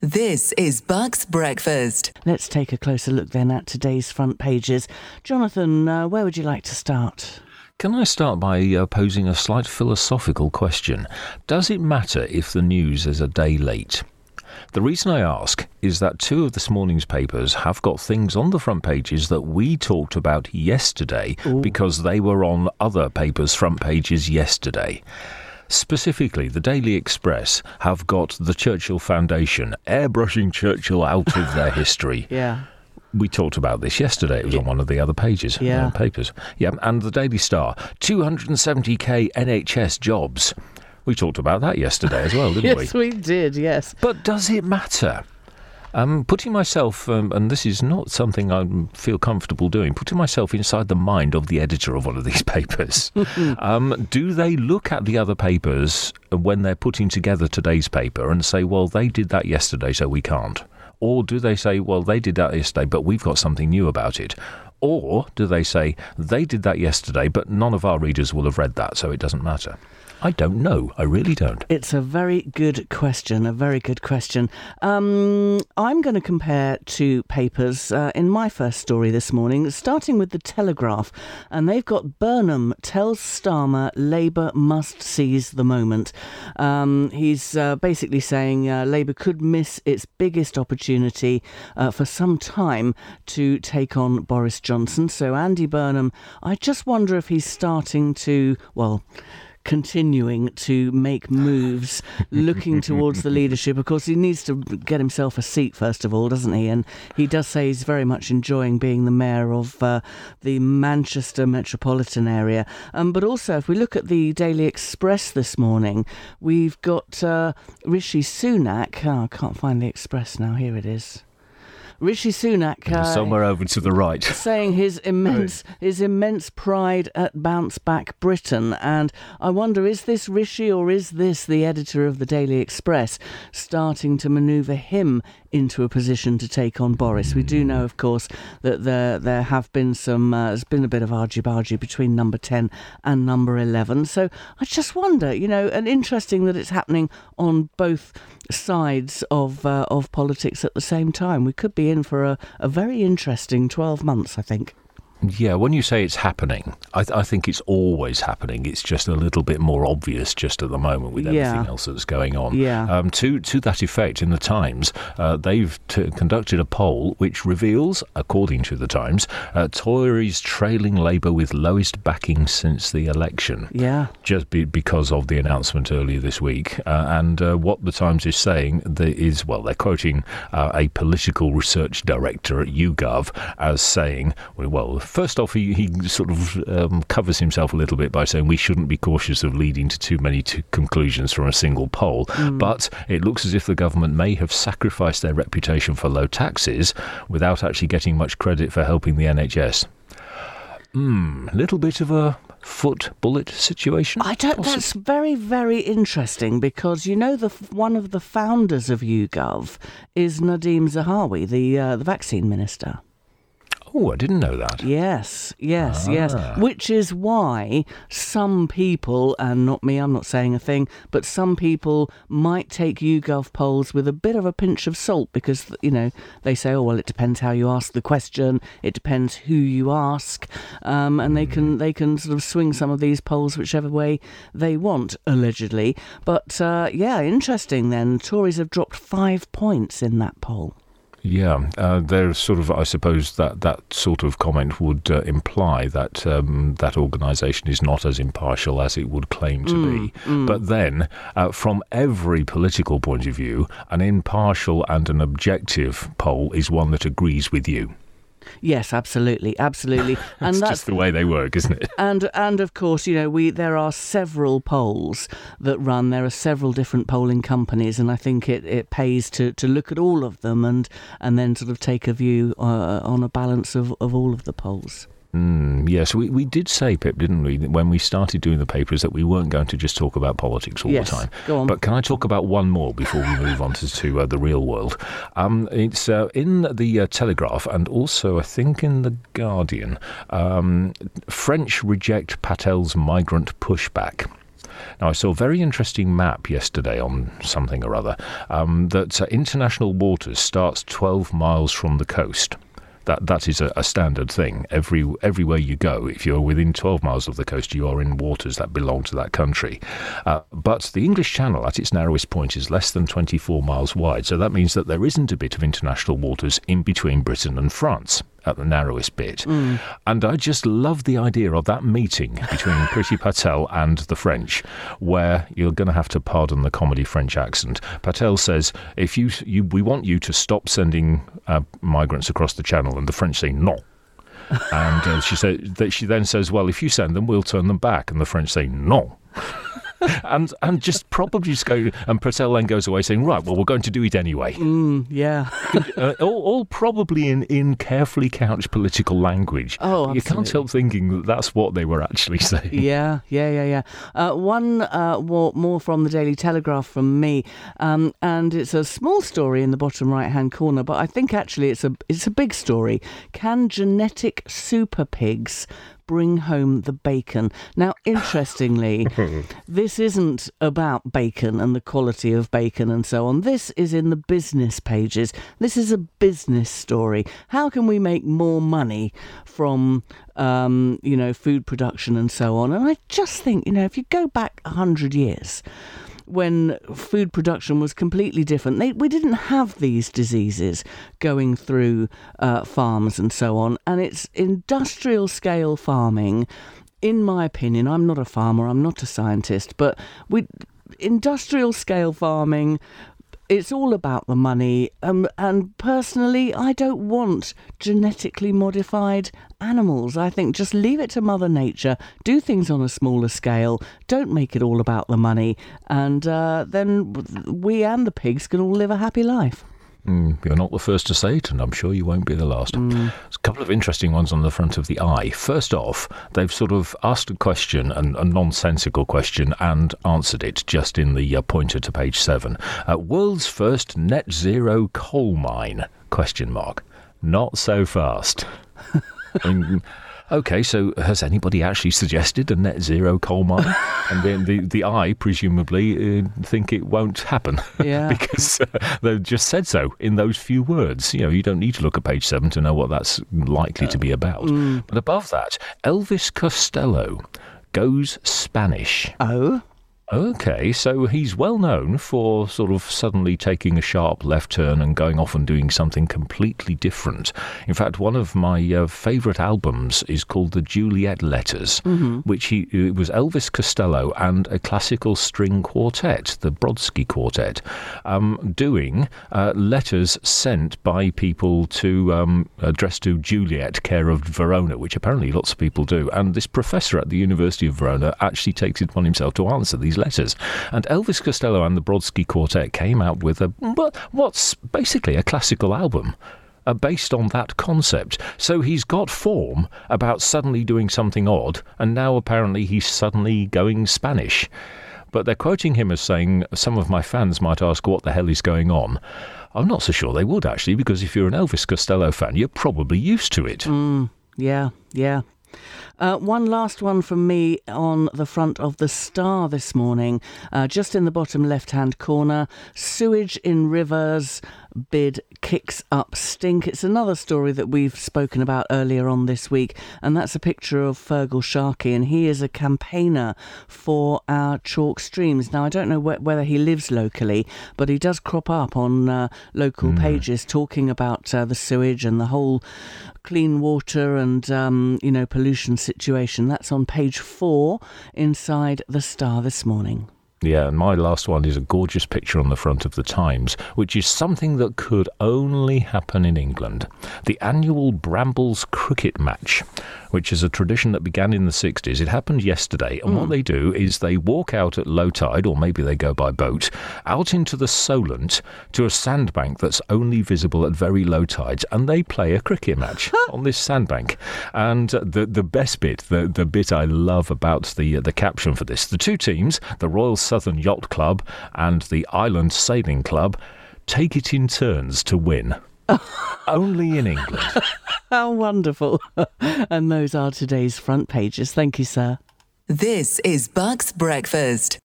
This is Buck's Breakfast. Let's take a closer look then at today's front pages. Jonathan, where would you like to start? Can I start by posing a slight philosophical question? Does it matter if the news is a day late? The reason I ask is that two of this morning's papers have got things on the front pages that we talked about yesterday. Ooh. Because they were on other papers' front pages yesterday. Specifically, the Daily Express have got the Churchill Foundation airbrushing Churchill out of their history. Yeah. We talked about this yesterday. It was on one of the other pages. Yeah. Papers. Yeah. And the Daily Star, 270k NHS jobs. We talked about that yesterday as well, didn't yes, we? Yes, we did, yes. But does it matter? Putting myself, and this is not something I feel comfortable doing, putting myself inside the mind of the editor of one of these papers. Do they look at the other papers when they're putting together today's paper and say, well, they did that yesterday, so we can't? Or do they say, well, they did that yesterday, but we've got something new about it? Or do they say, they did that yesterday, but none of our readers will have read that, so it doesn't matter? I don't know. I really don't. It's a very good question, a very good question. I'm going to compare two papers in my first story this morning, starting with The Telegraph. And they've got Burnham tells Starmer Labour must seize the moment. He's basically saying Labour could miss its biggest opportunity for some time to take on Boris Johnson. So Andy Burnham, I just wonder if he's starting to, well, continuing to make moves looking towards the leadership. Of course, he needs to get himself a seat, first of all, doesn't he? And he does say he's very much enjoying being the mayor of the Manchester metropolitan area. But also, if we look at the Daily Express this morning, we've got Rishi Sunak. Oh, I can't find the Express now. Here it is. Rishi Sunak somewhere over to the right, saying his immense pride at Bounce Back Britain. And I wonder, is this Rishi or is this the editor of the Daily Express starting to manoeuvre him into a position to take on Boris? We do know, of course, that there have been some, there's been a bit of argy-bargy between number 10 and number 11. So I just wonder, you know, and interesting that it's happening on both sides of politics at the same time. We could be in for a very interesting 12 months, I think. Yeah, when you say it's happening, I think it's always happening. It's just a little bit more obvious just at the moment with everything else that's going on. Yeah. To that effect, in The Times, they've conducted a poll which reveals, according to The Times, Tories trailing Labour with lowest backing since the election. Yeah. Just because of the announcement earlier this week. And what The Times is saying is, well, they're quoting a political research director at YouGov as saying, well, first off, he sort of covers himself a little bit by saying we shouldn't be cautious of leading to too many conclusions from a single poll. Mm. But it looks as if the government may have sacrificed their reputation for low taxes without actually getting much credit for helping the NHS. Little bit of a foot bullet situation. That's very, very interesting because, you know, one of the founders of YouGov is Nadeem Zahawi, the vaccine minister. Oh, I didn't know that. Yes. Which is why some people, and not me, I'm not saying a thing, but some people might take YouGov polls with a bit of a pinch of salt because, you know, they say, oh, well, it depends how you ask the question. It depends who you ask. And they can sort of swing some of these polls whichever way they want, allegedly. But, interesting then. Tories have dropped 5 points in that poll. Yeah, there's sort of, I suppose that sort of comment would imply that that organisation is not as impartial as it would claim to be. Mm. But then, from every political point of view, an impartial and an objective poll is one that agrees with you. Yes, absolutely. And that's just the way they work, isn't it? And of course, you know, there are several polls that run. There are several different polling companies, and I think it pays to look at all of them and then sort of take a view on a balance of all of the polls. Yes, we did say, Pip, didn't we, when we started doing the papers that we weren't going to just talk about politics all the time. Go on. But can I talk about one more before we move on to the real world? It's in the Telegraph and also, I think, in The Guardian. French reject Patel's migrant pushback. Now, I saw a very interesting map yesterday on something or other that international waters starts 12 miles from the coast. That is a standard thing. Everywhere you go, if you're within 12 miles of the coast, you are in waters that belong to that country. But the English Channel, at its narrowest point, is less than 24 miles wide. So that means that there isn't a bit of international waters in between Britain and France at the narrowest bit. Mm. And I just love the idea of that meeting between Priti Patel and the French, where you're going to have to pardon the comedy French accent. Patel says, "If we want you to stop sending migrants across the channel," and the French say, "No." And she then says, "Well, if you send them, we'll turn them back." And the French say, "No." And just probably just go, and Patel then goes away saying, "Right, well, we're going to do it anyway." Yeah. all probably in carefully couched political language. Oh, absolutely. You can't help thinking that that's what they were actually saying. Yeah. One more from the Daily Telegraph from me, and it's a small story in the bottom right-hand corner, but I think actually it's a big story. Can genetic super pigs bring home the bacon? Now, interestingly, this isn't about bacon and the quality of bacon and so on. This is in the business pages. This is a business story. How can we make more money from food production and so on? And I just think, if you go back 100 years, when food production was completely different, we didn't have these diseases going through farms and so on. And it's industrial scale farming, in my opinion. I'm not a farmer, I'm not a scientist, but industrial scale farming, it's all about the money. And personally, I don't want genetically modified animals. I think just leave it to Mother Nature, do things on a smaller scale, don't make it all about the money, and then we and the pigs can all live a happy life. You're not the first to say it, and I'm sure you won't be the last. There's a couple of interesting ones on the front of the Eye. First off, they've sort of asked a question, a nonsensical question, and answered it just in the pointer to page 7. World's first net zero coal mine? ? Not so fast. Okay, so has anybody actually suggested a net zero coal mine? And then the Eye, presumably, think it won't happen. Yeah. Because they've just said so in those few words. You don't need to look at page 7 to know what that's likely to be about. But above that, Elvis Costello goes Spanish. Oh. Okay, so he's well known for sort of suddenly taking a sharp left turn and going off and doing something completely different. In fact, one of my favourite albums is called The Juliet Letters, which it was Elvis Costello and a classical string quartet, the Brodsky Quartet, doing letters sent by people to addressed to Juliet, care of Verona, which apparently lots of people do. And this professor at the University of Verona actually takes it upon himself to answer these letters. And Elvis Costello and the Brodsky Quartet came out with what's basically a classical album based on that concept. So he's got form about suddenly doing something odd, and now apparently he's suddenly going Spanish. But they're quoting him as saying, "Some of my fans might ask what the hell is going on." I'm not so sure they would, actually, because if you're an Elvis Costello fan, you're probably used to it. Yeah. One last one from me on the front of the Star this morning, just in the bottom left-hand corner. Sewage in rivers bid kicks up stink. It's another story that we've spoken about earlier on this week, and that's a picture of Fergal Sharkey, and he is a campaigner for our chalk streams. Now, I don't know whether he lives locally, but he does crop up on local pages talking about the sewage and the whole clean water and, pollution situation. That's on page 4 inside the Star this morning. Yeah, and my last one is a gorgeous picture on the front of the Times, which is something that could only happen in England. The annual Brambles cricket match, which is a tradition that began in the 60s. It happened yesterday, and what they do is they walk out at low tide, or maybe they go by boat, out into the Solent to a sandbank that's only visible at very low tides, and they play a cricket match on this sandbank. And the best bit, the bit I love about the caption for this, the two teams, the Royal Southern Yacht Club and the Island Sailing Club, take it in turns to win. Only in England. How wonderful. And those are today's front pages. Thank you, sir. This is Buck's Breakfast.